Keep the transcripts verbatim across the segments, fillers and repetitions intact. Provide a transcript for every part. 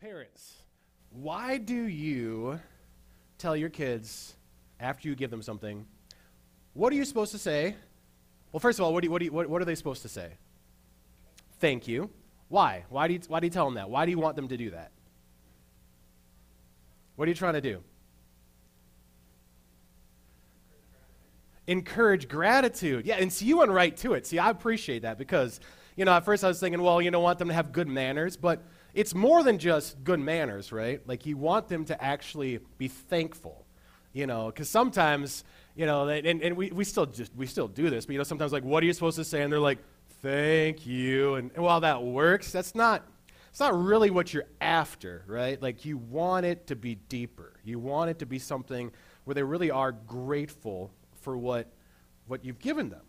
Parents, why do you tell your kids after you give them something, what are you supposed to say? Well, first of all, what do you, what do you, what, what are they supposed to say? Thank you. Why? Why do you, why do you tell them that? Why do you want them to do that? What are you trying to do? Encourage gratitude. Yeah, and see, you went right to it. See, I appreciate that because, you know, at first I was thinking, well, you know, I want them to have good manners, but it's more than just good manners, right? Like, you want them to actually be thankful, you know, because sometimes, you know, they, and, and we, we still just, we still do this, but, you know, sometimes, like, what are you supposed to say? And they're like, thank you. And, and while that works, that's not, it's not really what you're after, right? Like, you want it to be deeper. You want it to be something where they really are grateful for what, what you've given them.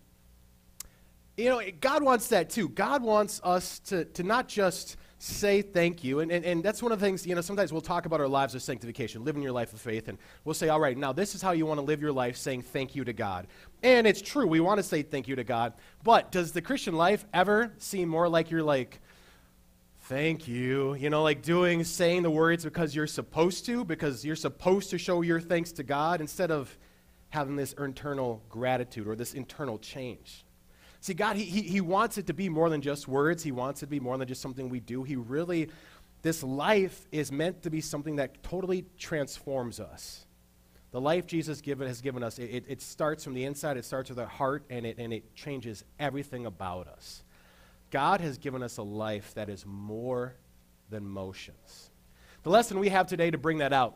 You know, God wants that too. God wants us to, to not just say thank you, and, and, and that's one of the things, you know, sometimes we'll talk about our lives of sanctification, living your life of faith, and we'll say, all right, now this is how you want to live your life, saying thank you to God. And it's true, we want to say thank you to God, but does the Christian life ever seem more like you're like, thank you, you know, like doing, saying the words because you're supposed to, because you're supposed to show your thanks to God instead of having this internal gratitude or this internal change. See, God, he, he he wants it to be more than just words. He wants it to be more than just something we do. He really, this life is meant to be something that totally transforms us. The life Jesus given has given us, it, it starts from the inside, it starts with our heart, and it, and it changes everything about us. God has given us a life that is more than motions. The lesson we have today to bring that out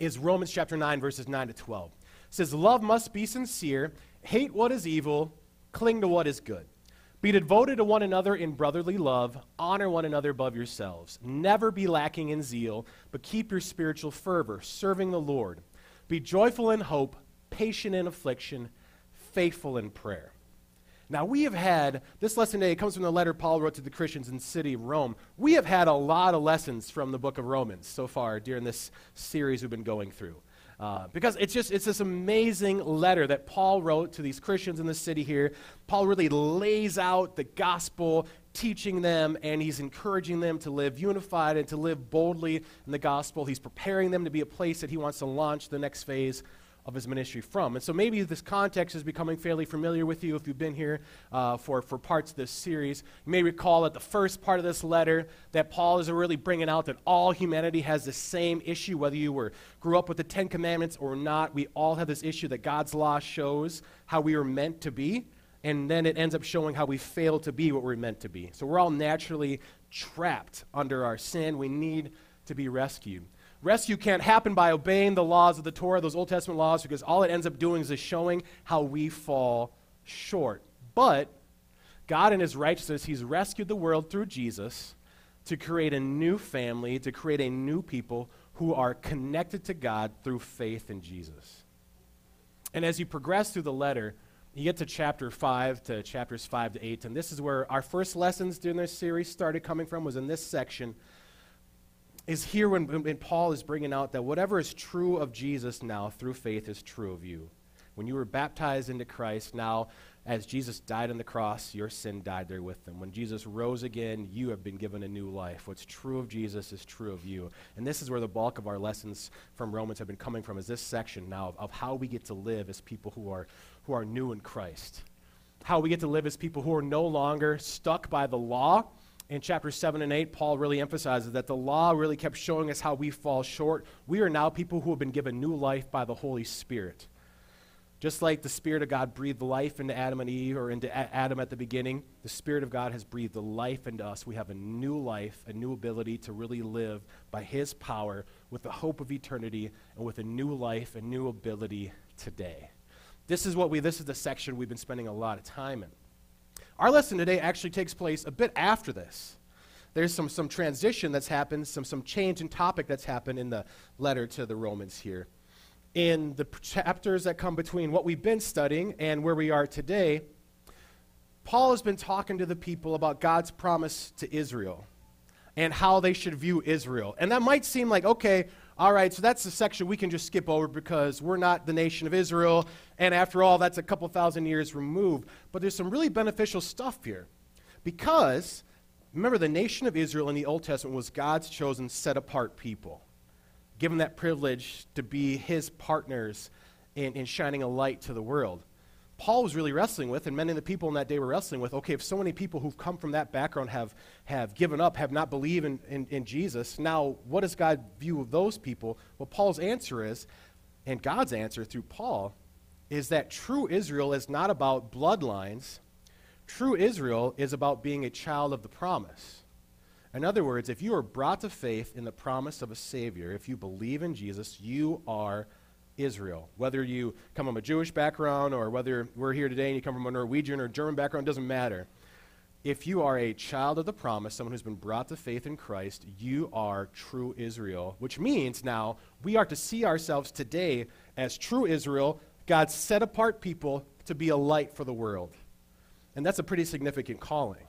is Romans chapter nine, verses nine to twelve. It says, love must be sincere, hate what is evil, cling to what is good. Be devoted to one another in brotherly love. Honor one another above yourselves. Never be lacking in zeal, but keep your spiritual fervor, serving the Lord. Be joyful in hope, patient in affliction, faithful in prayer. Now, we have had, this lesson today comes from the letter Paul wrote to the Christians in the city of Rome. We have had a lot of lessons from the book of Romans so far during this series we've been going through. Uh, because it's just, it's this amazing letter that Paul wrote to these Christians in the city here. Paul really lays out the gospel, teaching them, and he's encouraging them to live unified and to live boldly in the gospel. He's preparing them to be a place that he wants to launch the next phase of his ministry from. And so maybe this context is becoming fairly familiar with you if you've been here uh, for, for parts of this series. You may recall at the first part of this letter that Paul is really bringing out that all humanity has the same issue, whether you were grew up with the Ten Commandments or not. We all have this issue that God's law shows how we were meant to be, and then it ends up showing how we fail to be what we're meant to be. So we're all naturally trapped under our sin. We need to be rescued. Rescue can't happen by obeying the laws of the Torah, those Old Testament laws, because all it ends up doing is showing how we fall short. But God in his righteousness, he's rescued the world through Jesus to create a new family, to create a new people who are connected to God through faith in Jesus. And as you progress through the letter, you get to chapter five, to chapters five to eight, and this is where our first lessons during this series started coming from, was in this section, is here when, when Paul is bringing out that whatever is true of Jesus now through faith is true of you. When you were baptized into Christ, now as Jesus died on the cross, your sin died there with him. When Jesus rose again, you have been given a new life. What's true of Jesus is true of you. And this is where the bulk of our lessons from Romans have been coming from, is this section now of, of how we get to live as people who are, who are new in Christ. How we get to live as people who are no longer stuck by the law. In chapters seven and eight, Paul really emphasizes that the law really kept showing us how we fall short. We are now people who have been given new life by the Holy Spirit. Just like the Spirit of God breathed life into Adam and Eve, or into a- Adam at the beginning, the Spirit of God has breathed the life into us. We have a new life, a new ability to really live by his power with the hope of eternity and with a new life, a new ability today. This is what we, this is the section we've been spending a lot of time in. Our lesson today actually takes place a bit after this. There's some, some transition that's happened, some, some change in topic that's happened in the letter to the Romans here. In the chapters that come between what we've been studying and where we are today, Paul has been talking to the people about God's promise to Israel and how they should view Israel. And that might seem like, okay, all right, so that's the section we can just skip over because we're not the nation of Israel, and after all, that's a couple thousand years removed. But there's some really beneficial stuff here because Remember, the nation of Israel in the Old Testament was God's chosen, set-apart people, given that privilege to be his partners in, in shining a light to the world. Paul was really wrestling with, and many of the people in that day were wrestling with, okay, if so many people who've come from that background have, have given up, have not believed in, in, in Jesus, now what does God's view of those people? Well, Paul's answer is, and God's answer through Paul, is that true Israel is not about bloodlines. True Israel is about being a child of the promise. In other words, if you are brought to faith in the promise of a Savior, if you believe in Jesus, you are Israel. Whether you come from a Jewish background or whether we're here today and you come from a Norwegian or German background, doesn't matter. If you are a child of the promise, someone who's been brought to faith in Christ, you are true Israel, which means now we are to see ourselves today as true Israel, God's set-apart people to be a light for the world. And that's a pretty significant calling.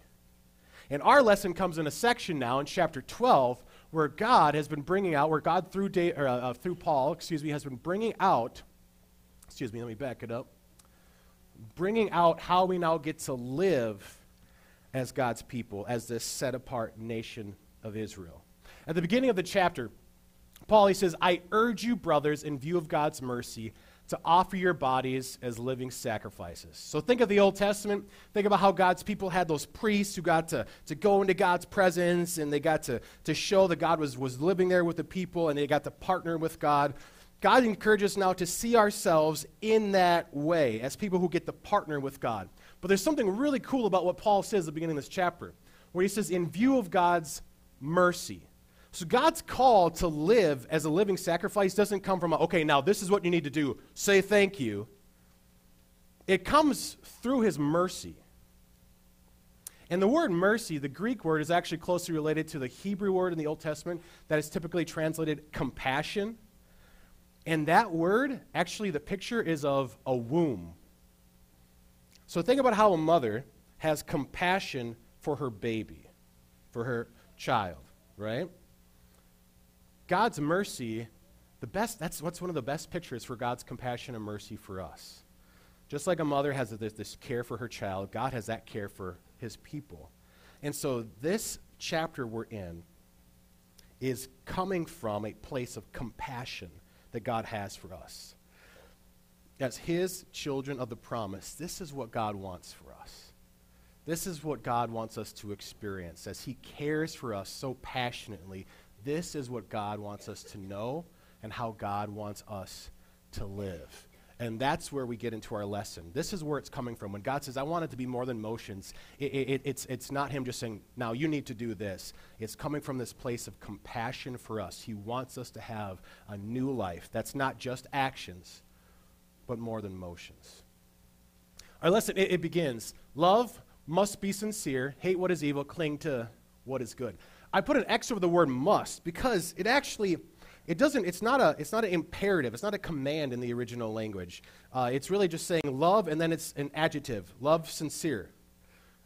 And our lesson comes in a section now in chapter twelve where God has been bringing out, where God through, da- or, uh, through Paul, excuse me, has been bringing out, excuse me, let me back it up, bringing out how we now get to live as God's people, as this set-apart nation of Israel. At the beginning of the chapter, Paul, he says, I urge you, brothers, in view of God's mercy, to offer your bodies as living sacrifices. So think of the Old Testament. Think about how God's people had those priests who got to, to go into God's presence, and they got to, to show that God was, was living there with the people, and they got to partner with God. God encourages us now to see ourselves in that way as people who get to partner with God. But there's something really cool about what Paul says at the beginning of this chapter, where he says, in view of God's mercy. So God's call to live as a living sacrifice doesn't come from, a, okay, now this is what you need to do. Say thank you. It comes through his mercy. And the word mercy, the Greek word, is actually closely related to the Hebrew word in the Old Testament that is typically translated compassion. And that word, actually the picture is of a womb. So think about how a mother has compassion for her baby, for her child, right? God's mercy, the best, that's what's one of the best pictures for God's compassion and mercy for us. Just like a mother has this, this care for her child, God has that care for his people. And so this chapter we're in is coming from a place of compassion that God has for us. As his children of the promise, this is what God wants for us. This is what God wants us to experience as he cares for us so passionately. This is what God wants us to know and how God wants us to live. And that's where we get into our lesson. This is where it's coming from. When God says, I want it to be more than motions, it, it, it's, it's not him just saying, now you need to do this. It's coming from this place of compassion for us. He wants us to have a new life that's not just actions, but more than motions. Our lesson, it, it begins, love must be sincere, hate what is evil, cling to what is good. I put an X over the word must because it actually, it doesn't, it's not a, it's not an imperative, it's not a command in the original language. Uh, it's really just saying love, and then it's an adjective, love sincere.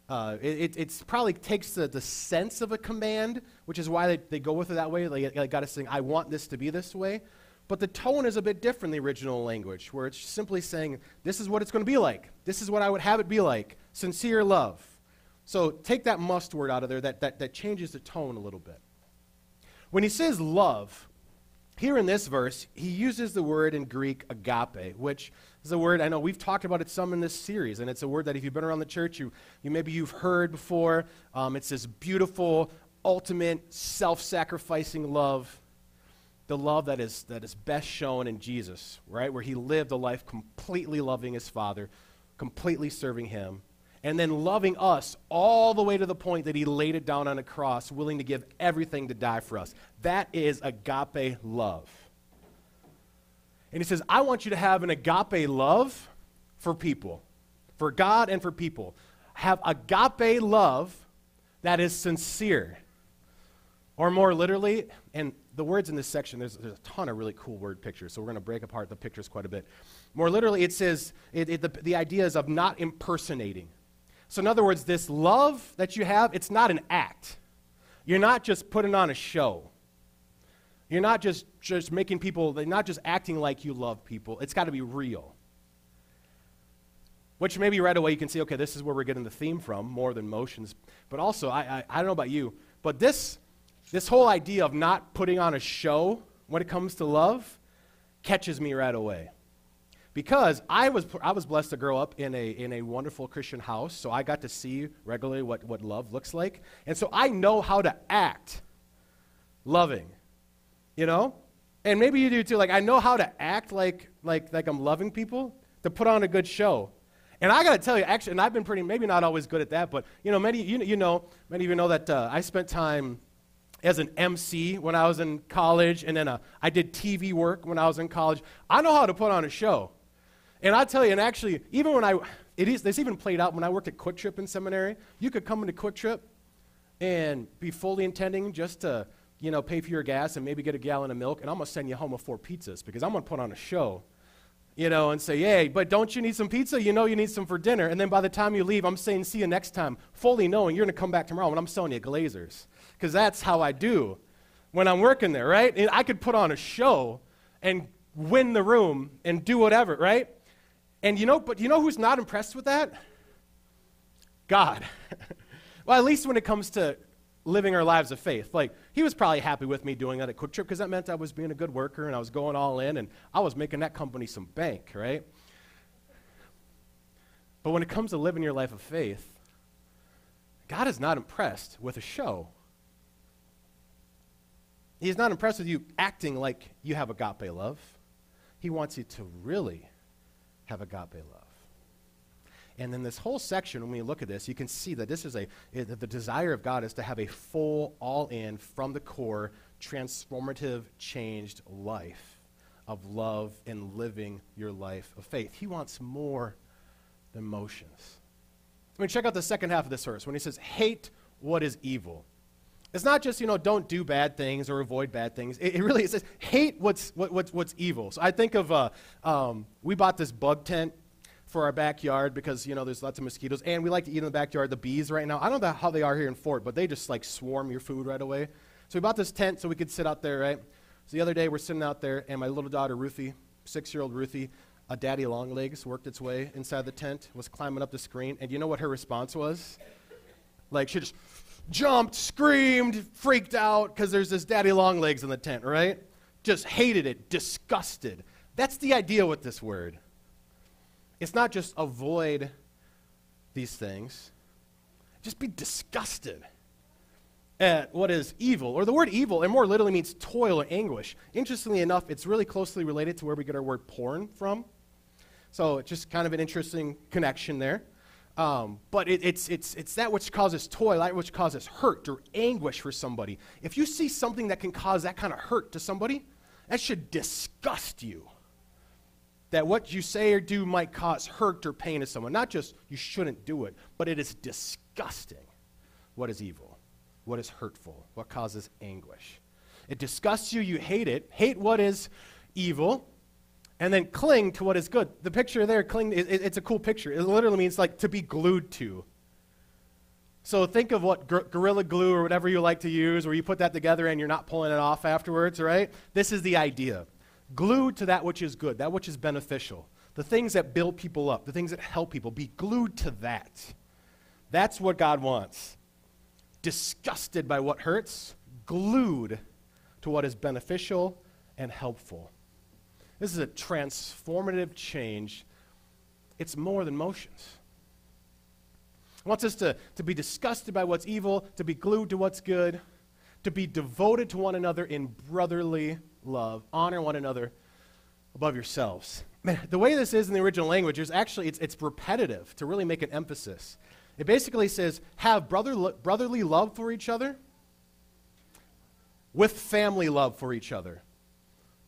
Uh, it it's probably takes the, the sense of a command, which is why they, they go with it that way. They, they got us saying, I want this to be this way. But the tone is a bit different in the original language, where it's simply saying, this is what it's going to be like. This is what I would have it be like, sincere love. So take that must word out of there. That, that, that changes the tone a little bit. When he says love, here in this verse, he uses the word in Greek agape, which is a word, I know we've talked about it some in this series, and it's a word that if you've been around the church, you, you maybe you've heard before. Um, it's this beautiful, ultimate, self-sacrificing love, the love that is, that is best shown in Jesus, right? Where he lived a life completely loving his Father, completely serving him, and then loving us all the way to the point that he laid it down on a cross, willing to give everything to die for us. That is agape love. And he says, I want you to have an agape love for people, for God and for people. Have agape love that is sincere. Or more literally, and the words in this section, there's, there's a ton of really cool word pictures, so we're going to break apart the pictures quite a bit. More literally, it says, it, it, the, the idea is of not impersonating. So in other words, this love that you have, it's not an act. You're not just putting on a show. You're not just, just making people, they're not just acting like you love people. It's got to be real. Which maybe right away you can see, okay, this is where we're getting the theme from, more than motions. But also, I, I, I don't know about you, but this, this whole idea of not putting on a show when it comes to love catches me right away. Because I was, I was blessed to grow up in a, in a wonderful Christian house, so I got to see regularly what, what love looks like. And so I know how to act loving, you know? And maybe you do too. Like, I know how to act like, like, like I'm loving people, to put on a good show. And I got to tell you, actually, and I've been pretty, maybe not always good at that, but, you know, many you, you know, many of you know that uh, I spent time as an M C when I was in college, and then uh, I did T V work when I was in college. I know how to put on a show. And I tell you, and actually, even when I, it is, this even played out when I worked at Quick Trip in seminary. You could come into Quick Trip and be fully intending just to, you know, pay for your gas and maybe get a gallon of milk, and I'm going to send you home with four pizzas because I'm going to put on a show. You know, and say, hey, but don't you need some pizza? You know you need some for dinner. And then by the time you leave, I'm saying, see you next time, fully knowing you're going to come back tomorrow and I'm selling you Glazers. Because that's how I do when I'm working there, right? And I could put on a show and win the room and do whatever, right? And you know, but you know who's not impressed with that? God. Well, at least when it comes to living our lives of faith. Like, he was probably happy with me doing that at Quick Trip because that meant I was being a good worker and I was going all in and I was making that company some bank, right? But when it comes to living your life of faith, God is not impressed with a show. He's not impressed with you acting like you have agape love. He wants you to really have agape love. And in this whole section, when we look at this, you can see that this is a, it, the desire of God is to have a full, all-in, from the core, transformative, changed life of love and living your life of faith. He wants more than motions. I mean, check out the second half of this verse when he says, hate what is evil. It's not just, you know, don't do bad things or avoid bad things. It, it really it says, hate what's, what, what's, what's evil. So I think of, uh, um, we bought this bug tent for our backyard because, you know, there's lots of mosquitoes. And we like to eat in the backyard. The bees right now, I don't know how they are here in Fort, but they just, like, swarm your food right away. So we bought this tent so we could sit out there, right? So the other day we're sitting out there, and my little daughter, Ruthie, six-year-old Ruthie, a daddy long legs, worked its way inside the tent, was climbing up the screen. And you know what her response was? Like, she just jumped, screamed, freaked out because there's this daddy long legs in the tent, right? Just hated it, disgusted. That's the idea with this word. It's not just avoid these things. Just be disgusted at what is evil. Or the word evil, it more literally means toil or anguish. Interestingly enough, it's really closely related to where we get our word porn from. So it's just kind of an interesting connection there. Um, but it, it's, it's, it's that which causes toil, that which causes hurt or anguish for somebody. If you see something that can cause that kind of hurt to somebody, that should disgust you. That what you say or do might cause hurt or pain to someone. Not just you shouldn't do it, but it is disgusting. What is evil? What is hurtful? What causes anguish? It disgusts you. You hate it. Hate what is evil, and then cling to what is good. The picture there, cling, it, it, it's a cool picture. It literally means like to be glued to. So think of what gor- Gorilla Glue or whatever you like to use, where you put that together and you're not pulling it off afterwards, right? This is the idea. Glued to that which is good, that which is beneficial. The things that build people up, the things that help people, be glued to that. That's what God wants. Disgusted by what hurts, glued to what is beneficial and helpful. This is a transformative change. It's more than motions. He wants us to, to be disgusted by what's evil, to be glued to what's good, to be devoted to one another in brotherly love, honor one another above yourselves. Man, the way this is in the original language is actually, it's, it's repetitive to really make an emphasis. It basically says, have brother, brotherly love for each other with family love for each other.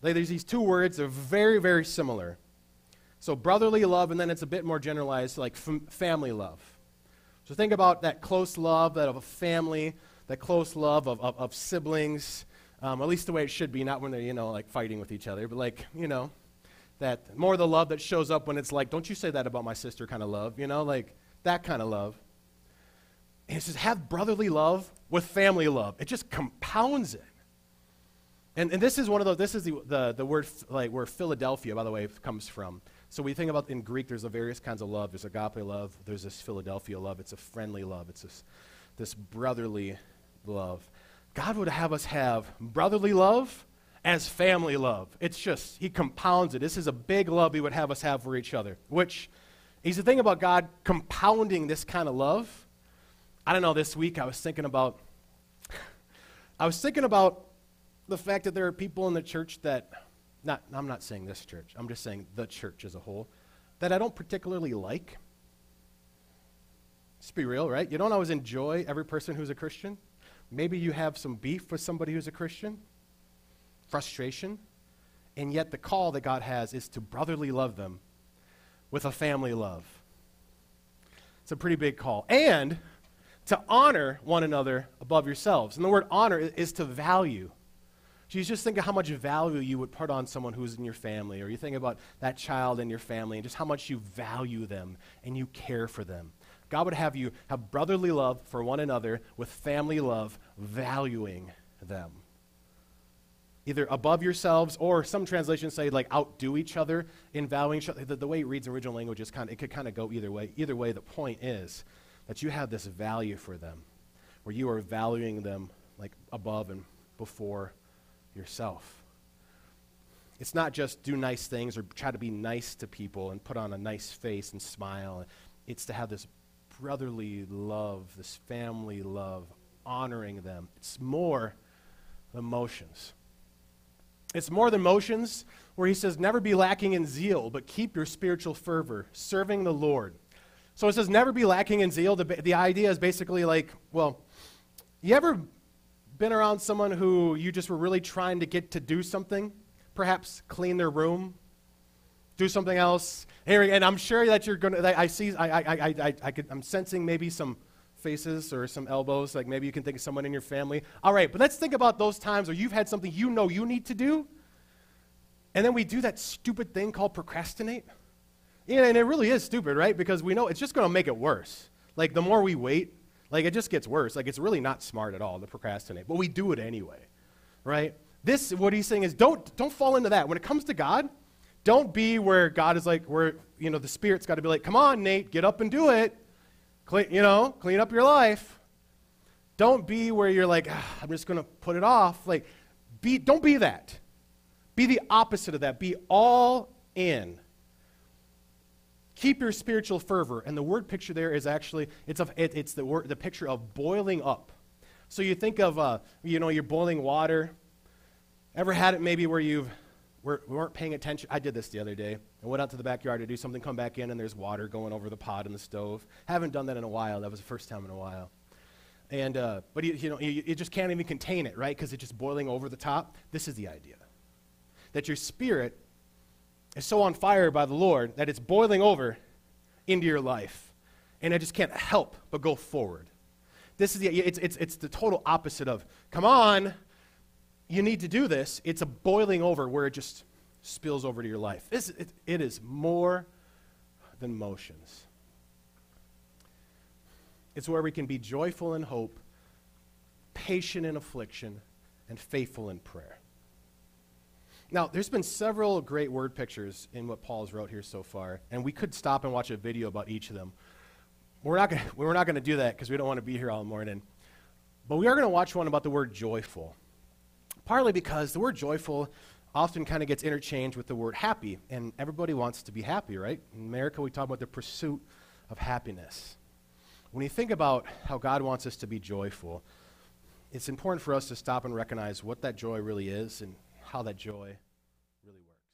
Like, there's these two words, they're very, very similar. So brotherly love, and then it's a bit more generalized, like fam- family love. So think about that close love, that of a family, that close love of, of, of siblings, Um, at least the way it should be, not when they're, you know, like fighting with each other, but like, you know, that more the love that shows up when it's like, don't you say that about my sister kind of love, you know, like that kind of love. And it says, have brotherly love with family love. It just compounds it. And and this is one of those, this is the, the, the word, like where Philadelphia, by the way, comes from. So we think about, in Greek, there's the various kinds of love. There's agape love. There's this Philadelphia love. It's a friendly love. It's this, this brotherly love. God would have us have brotherly love as family love. It's just, he compounds it. This is a big love he would have us have for each other, which is the thing about God compounding this kind of love. I don't know, this week I was thinking about, I was thinking about the fact that there are people in the church that, not, I'm not saying this church, I'm just saying the church as a whole, that I don't particularly like. Let's be real, right? You don't always enjoy every person who's a Christian. Maybe you have some beef with somebody who's a Christian, frustration, and yet the call that God has is to brotherly love them with a family love. It's a pretty big call. And to honor one another above yourselves. And the word honor is, is to value. So you just think of how much value you would put on someone who's in your family, or you think about that child in your family and just how much you value them and you care for them. God would have you have brotherly love for one another with family love, valuing them. Either above yourselves, or some translations say like outdo each other in valuing each other. The, the way it reads in original language is kind of, it could kind of go either way. Either way, the point is that you have this value for them, where you are valuing them like above and before yourself. It's not just do nice things or try to be nice to people and put on a nice face and smile. It's to have this brotherly love, this family love, honoring them. It's more than motions. It's more than motions, where he says, never be lacking in zeal, but keep your spiritual fervor, serving the Lord. So it says, never be lacking in zeal. The, the idea is basically like, well, you ever been around someone who you just were really trying to get to do something? Perhaps clean their room, do something else. Hey, and I'm sure that you're going to, I see, I, I, I, I, I could, I'm sensing maybe some faces or some elbows, like maybe you can think of someone in your family. All right, but let's think about those times where you've had something you know you need to do, and then we do that stupid thing called procrastinate. Yeah, and it really is stupid, right? Because we know it's just going to make it worse. Like the more we wait, like it just gets worse. Like it's really not smart at all to procrastinate, but we do it anyway, right? This, what he's saying is don't don't fall into that. When it comes to God, don't be where God is like, where, you know, the Spirit's got to be like, come on, Nate, get up and do it. Clean, you know, clean up your life. Don't be where you're like, ah, I'm just going to put it off. Like, be, don't be that. Be the opposite of that. Be all in. Keep your spiritual fervor. And the word picture there is actually, it's of, it, it's the word, the picture of boiling up. So you think of, uh, you know, you're boiling water. Ever had it maybe where you've, where we weren't paying attention? I did this the other day. I went out to the backyard to do something, come back in, and there's water going over the pot in the stove. Haven't done that in a while. That was the first time in a while. And, uh, but you, you know, you, you just can't even contain it, right? Because it's just boiling over the top. This is the idea. That your spirit is so on fire by the Lord that it's boiling over into your life. And I just can't help but go forward. This is the, it's, it's, it's the total opposite of, come on, you need to do this. It's a boiling over where it just spills over to your life. It's, it, it is more than motions. It's where we can be joyful in hope, patient in affliction, and faithful in prayer. Now, there's been several great word pictures in what Paul's wrote here so far, and we could stop and watch a video about each of them. We're not gonna, we're not going to do that because we don't want to be here all morning. But we are going to watch one about the word joyful, partly because the word joyful often kind of gets interchanged with the word happy, and everybody wants to be happy, right? In America, we talk about the pursuit of happiness. When you think about how God wants us to be joyful, it's important for us to stop and recognize what that joy really is and how that joy really works.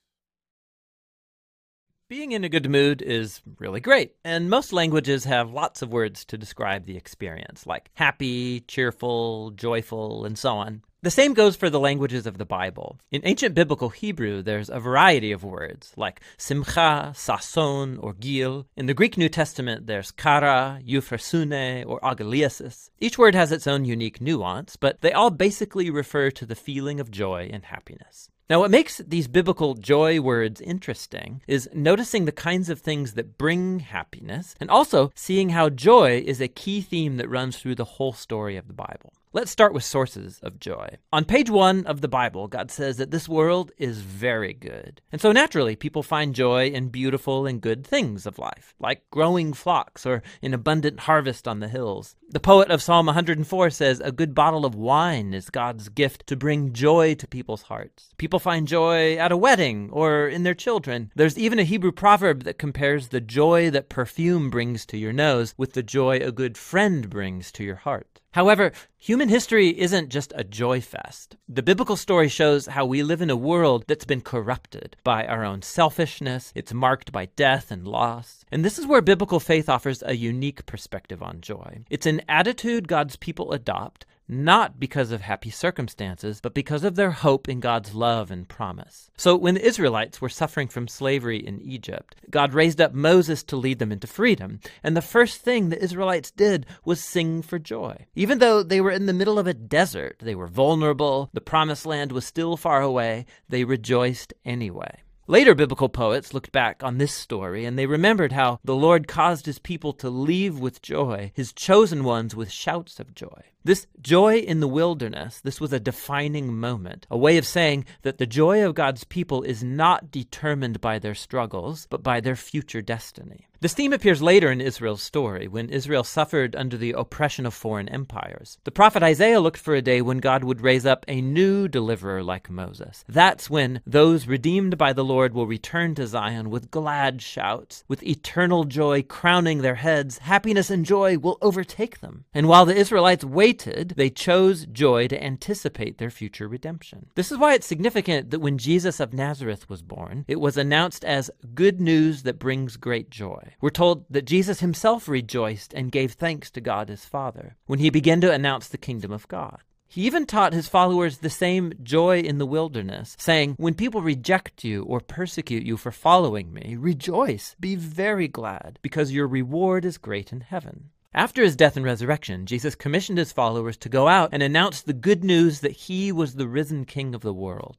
Being in a good mood is really great, and most languages have lots of words to describe the experience, like happy, cheerful, joyful, and so on. The same goes for the languages of the Bible. In ancient biblical Hebrew, there's a variety of words, like simcha, sason, or gil. In the Greek New Testament, there's kara, euphrosune, or agaliasis. Each word has its own unique nuance, but they all basically refer to the feeling of joy and happiness. Now, what makes these biblical joy words interesting is noticing the kinds of things that bring happiness, and also seeing how joy is a key theme that runs through the whole story of the Bible. Let's start with sources of joy. On page one of the Bible, God says that this world is very good. And so naturally, people find joy in beautiful and good things of life, like growing flocks or an abundant harvest on the hills. The poet of Psalm one hundred four says, "A good bottle of wine is God's gift to bring joy to people's hearts." People find joy at a wedding or in their children. There's even a Hebrew proverb that compares the joy that perfume brings to your nose with the joy a good friend brings to your heart. However, human history isn't just a joy fest. The biblical story shows how we live in a world that's been corrupted by our own selfishness. It's marked by death and loss. And this is where biblical faith offers a unique perspective on joy. It's an attitude God's people adopt, not because of happy circumstances, but because of their hope in God's love and promise. So when the Israelites were suffering from slavery in Egypt, God raised up Moses to lead them into freedom. And the first thing the Israelites did was sing for joy. Even though they were in the middle of a desert, they were vulnerable, the promised land was still far away, they rejoiced anyway. Later biblical poets looked back on this story and they remembered how the Lord caused his people to leave with joy, his chosen ones with shouts of joy. This joy in the wilderness, this was a defining moment, a way of saying that the joy of God's people is not determined by their struggles, but by their future destiny. This theme appears later in Israel's story, when Israel suffered under the oppression of foreign empires. The prophet Isaiah looked for a day when God would raise up a new deliverer like Moses. That's when those redeemed by the Lord will return to Zion with glad shouts, with eternal joy crowning their heads. Happiness and joy will overtake them. And while the Israelites waited, they chose joy to anticipate their future redemption. This is why it's significant that when Jesus of Nazareth was born, it was announced as good news that brings great joy. We're told that Jesus himself rejoiced and gave thanks to God his Father when he began to announce the kingdom of God. He even taught his followers the same joy in the wilderness, saying, "When people reject you or persecute you for following me, rejoice, be very glad, because your reward is great in heaven." After his death and resurrection, Jesus commissioned his followers to go out and announce the good news that he was the risen King of the world.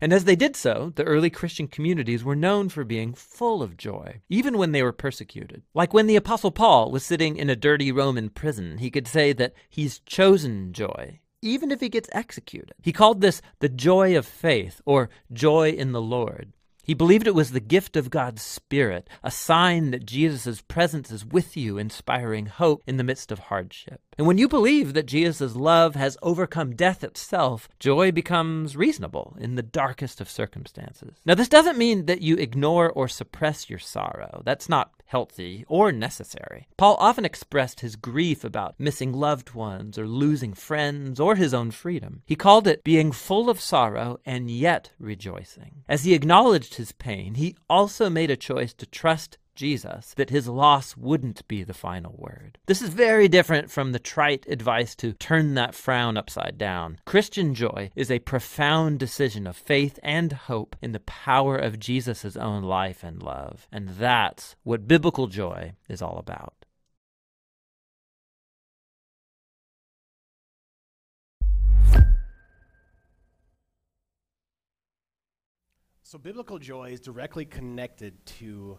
And as they did so, the early Christian communities were known for being full of joy, even when they were persecuted. Like when the Apostle Paul was sitting in a dirty Roman prison, he could say that he's chosen joy, even if he gets executed. He called this the joy of faith, or joy in the Lord. He believed it was the gift of God's Spirit, a sign that Jesus' presence is with you, inspiring hope in the midst of hardship. And when you believe that Jesus' love has overcome death itself, joy becomes reasonable in the darkest of circumstances. Now, this doesn't mean that you ignore or suppress your sorrow. That's not healthy or necessary. Paul often expressed his grief about missing loved ones or losing friends or his own freedom. He called it being full of sorrow and yet rejoicing. As he acknowledged his pain, he also made a choice to trust Jesus, that his loss wouldn't be the final word. This is very different from the trite advice to turn that frown upside down. Christian joy is a profound decision of faith and hope in the power of Jesus' own life and love. And that's what biblical joy is all about. So biblical joy is directly connected to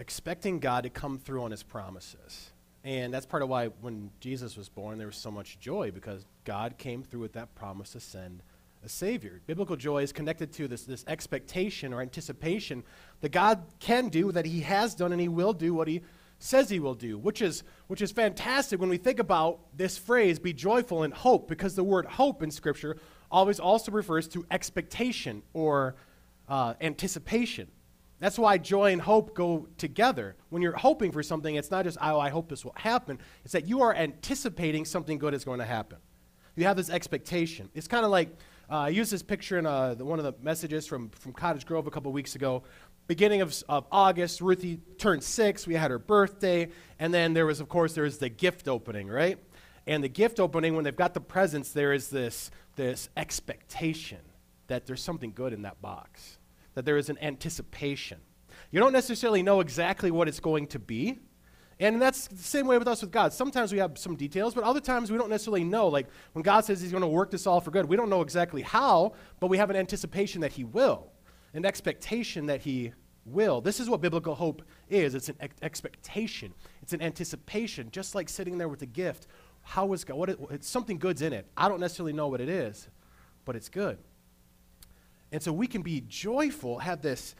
expecting God to come through on his promises. And that's part of why when Jesus was born, there was so much joy, because God came through with that promise to send a Savior. Biblical joy is connected to this, this expectation or anticipation that God can do, that he has done, and he will do what he says he will do, which is, which is fantastic when we think about this phrase, be joyful in hope, because the word hope in Scripture always also refers to expectation or uh, anticipation. That's why joy and hope go together. When you're hoping for something, it's not just, oh, I hope this will happen. It's that you are anticipating something good is going to happen. You have this expectation. It's kind of like, uh, I used this picture in uh, the, one of the messages from, from Cottage Grove a couple weeks ago. Beginning of, of August, Ruthie turned six. We had her birthday. And then there was, of course, there was the gift opening, right? And the gift opening, when they've got the presents, there is this, this expectation that there's something good in that box, that there is an anticipation. You don't necessarily know exactly what it's going to be. And that's the same way with us with God. Sometimes we have some details, but other times we don't necessarily know. Like when God says he's going to work this all for good, we don't know exactly how, but we have an anticipation that he will, an expectation that he will. This is what biblical hope is. It's an ex- expectation. It's an anticipation, just like sitting there with a gift, How is God? What is, it's something good's in it. I don't necessarily know what it is, but it's good. And so we can be joyful, have this,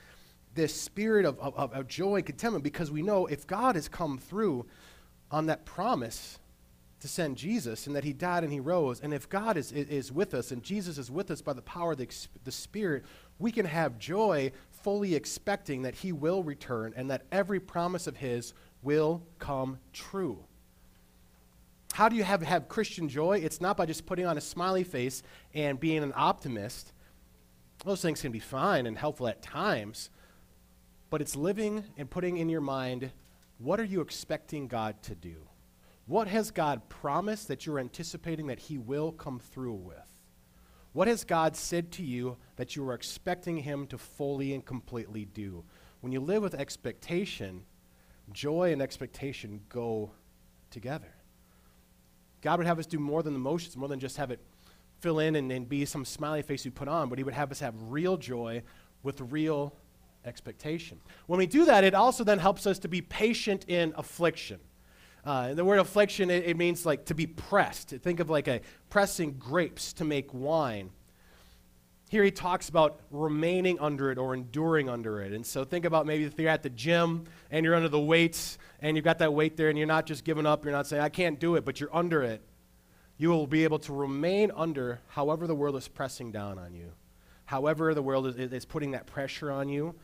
this spirit of, of, of joy and contentment, because we know if God has come through on that promise to send Jesus, and that he died and he rose, and if God is, is with us and Jesus is with us by the power of the, the Spirit, we can have joy fully expecting that he will return and that every promise of his will come true. How do you have, have Christian joy? It's not by just putting on a smiley face and being an optimist. Those things can be fine and helpful at times, but it's living and putting in your mind, what are you expecting God to do? What has God promised that you're anticipating that he will come through with? What has God said to you that you are expecting him to fully and completely do? When you live with expectation, joy and expectation go together. God would have us do more than the motions, more than just have it fill in and, and be some smiley face we put on, but he would have us have real joy with real expectation. When we do that, it also then helps us to be patient in affliction. Uh, and the word affliction, it, it means like to be pressed. Think of like a pressing grapes to make wine. Here he talks about remaining under it or enduring under it. And so think about maybe if you're at the gym and you're under the weights and you've got that weight there and you're not just giving up, you're not saying, I can't do it, but you're under it. You will be able to remain under however the world is pressing down on you, however the world is, is putting that pressure on you.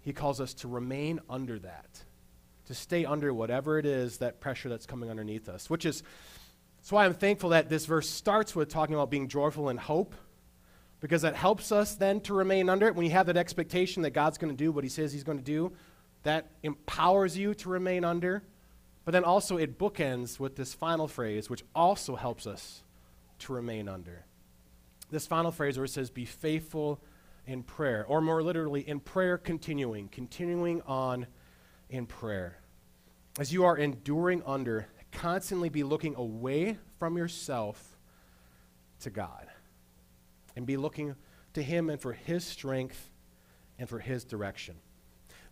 He calls us to remain under that, to stay under whatever it is, that pressure that's coming underneath us, which is that's why I'm thankful that this verse starts with talking about being joyful in hope, because that helps us then to remain under it. When you have that expectation that God's going to do what he says he's going to do, that empowers you to remain under. But then also it bookends with this final phrase, which also helps us to remain under. This final phrase where it says, be faithful in prayer, or more literally, in prayer continuing, continuing on in prayer. As you are enduring under, constantly be looking away from yourself to God, and be looking to him and for his strength and for his direction.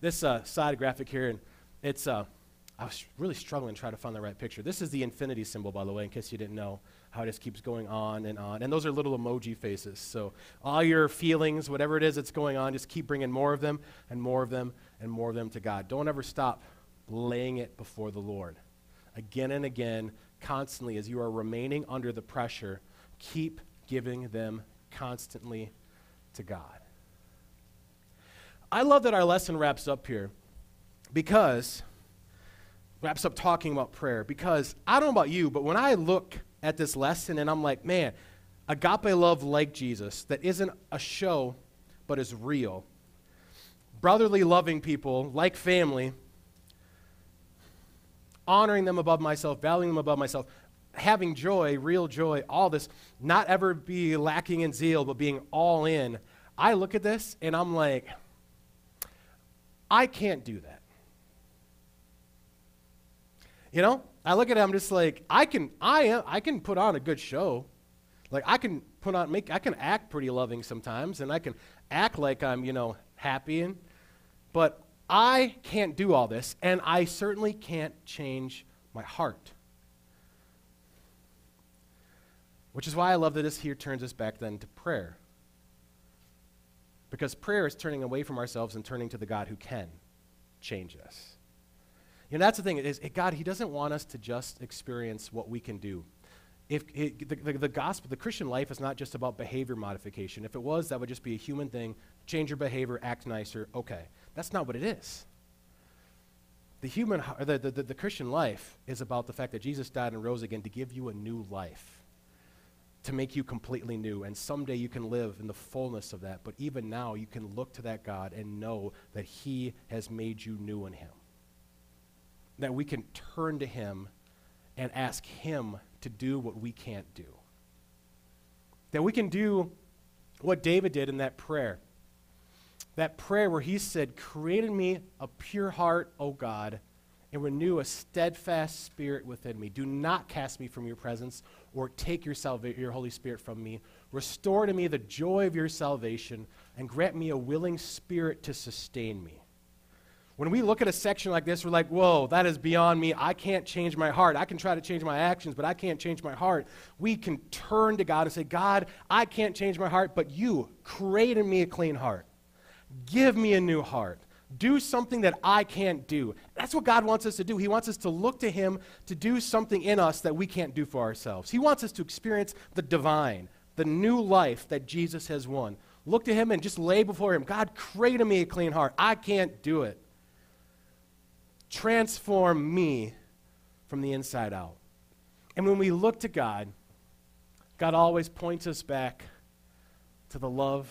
This uh, side graphic here, and it's... Uh, I was really struggling to try to find the right picture. This is the infinity symbol, by the way, in case you didn't know how it just keeps going on and on. And those are little emoji faces. So all your feelings, whatever it is that's going on, just keep bringing more of them and more of them and more of them to God. Don't ever stop laying it before the Lord. Again and again, constantly, as you are remaining under the pressure, keep giving them constantly to God. I love that our lesson wraps up here because... wraps up talking about prayer, because I don't know about you, but when I look at this lesson and I'm like, man, agape love like Jesus that isn't a show but is real, brotherly loving people like family, honoring them above myself, valuing them above myself, having joy, real joy, all this, not ever be lacking in zeal but being all in. I look at this and I'm like, I can't do that. You know, I look at it, I'm just like, I can, I am, I can put on a good show. Like I can put on, make, I can act pretty loving sometimes, and I can act like I'm, you know, happy. And, but I can't do all this, and I certainly can't change my heart. Which is why I love that this here turns us back then to prayer. Because prayer is turning away from ourselves and turning to the God who can change us. You know, that's the thing, is God, he doesn't want us to just experience what we can do. If it, the, the, the gospel, the Christian life is not just about behavior modification. If it was, that would just be a human thing. Change your behavior, act nicer, okay. That's not what it is. The human, the, the, the Christian life is about the fact that Jesus died and rose again to give you a new life, to make you completely new, and someday you can live in the fullness of that. But even now, you can look to that God and know that he has made you new in him, that we can turn to him and ask him to do what we can't do. That we can do what David did in that prayer. That prayer where he said, create in me a pure heart, O God, and renew a steadfast spirit within me. Do not cast me from your presence or take your, salva- your Holy Spirit from me. Restore to me the joy of your salvation and grant me a willing spirit to sustain me. When we look at a section like this, we're like, whoa, that is beyond me. I can't change my heart. I can try to change my actions, but I can't change my heart. We can turn to God and say, God, I can't change my heart, but you created me a clean heart. Give me a new heart. Do something that I can't do. That's what God wants us to do. He wants us to look to him to do something in us that we can't do for ourselves. He wants us to experience the divine, the new life that Jesus has won. Look to him and just lay before him, God, create in me a clean heart. I can't do it. Transform me from the inside out. And when we look to God, God always points us back to the love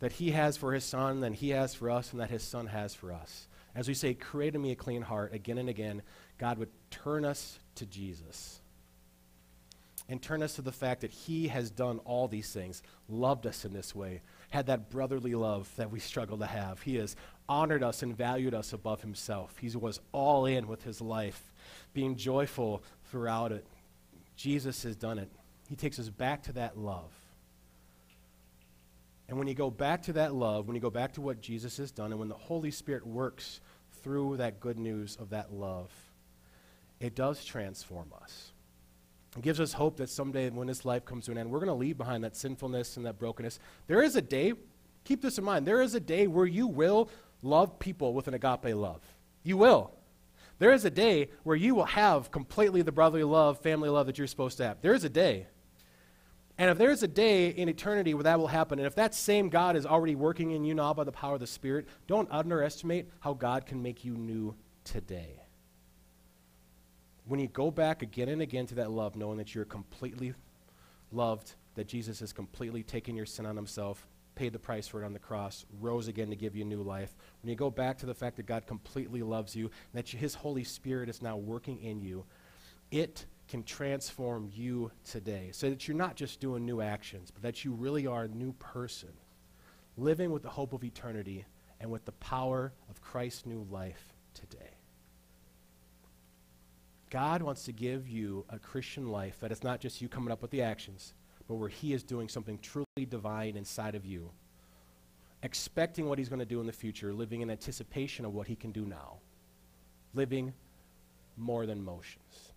that he has for his son, that he has for us, and that his son has for us. As we say, create in me a clean heart again and again, God would turn us to Jesus and turn us to the fact that he has done all these things, loved us in this way, had that brotherly love that we struggle to have. He has honored us and valued us above himself. He was all in with his life, being joyful throughout it. Jesus has done it. He takes us back to that love. And when you go back to that love, when you go back to what Jesus has done, and when the Holy Spirit works through that good news of that love, it does transform us. It gives us hope that someday when this life comes to an end, we're going to leave behind that sinfulness and that brokenness. There is a day, keep this in mind, there is a day where you will love people with an agape love. You will. There is a day where you will have completely the brotherly love, family love that you're supposed to have. There is a day. And if there is a day in eternity where that will happen, and if that same God is already working in you now by the power of the Spirit, don't underestimate how God can make you new today. When you go back again and again to that love, knowing that you're completely loved, that Jesus has completely taken your sin on himself, paid the price for it on the cross, rose again to give you new life. When you go back to the fact that God completely loves you, that his Holy Spirit is now working in you, it can transform you today so that you're not just doing new actions, but that you really are a new person, living with the hope of eternity and with the power of Christ's new life today. God wants to give you a Christian life that is not just you coming up with the actions, but where he is doing something truly divine inside of you, expecting what he's going to do in the future, living in anticipation of what he can do now, living more than motions.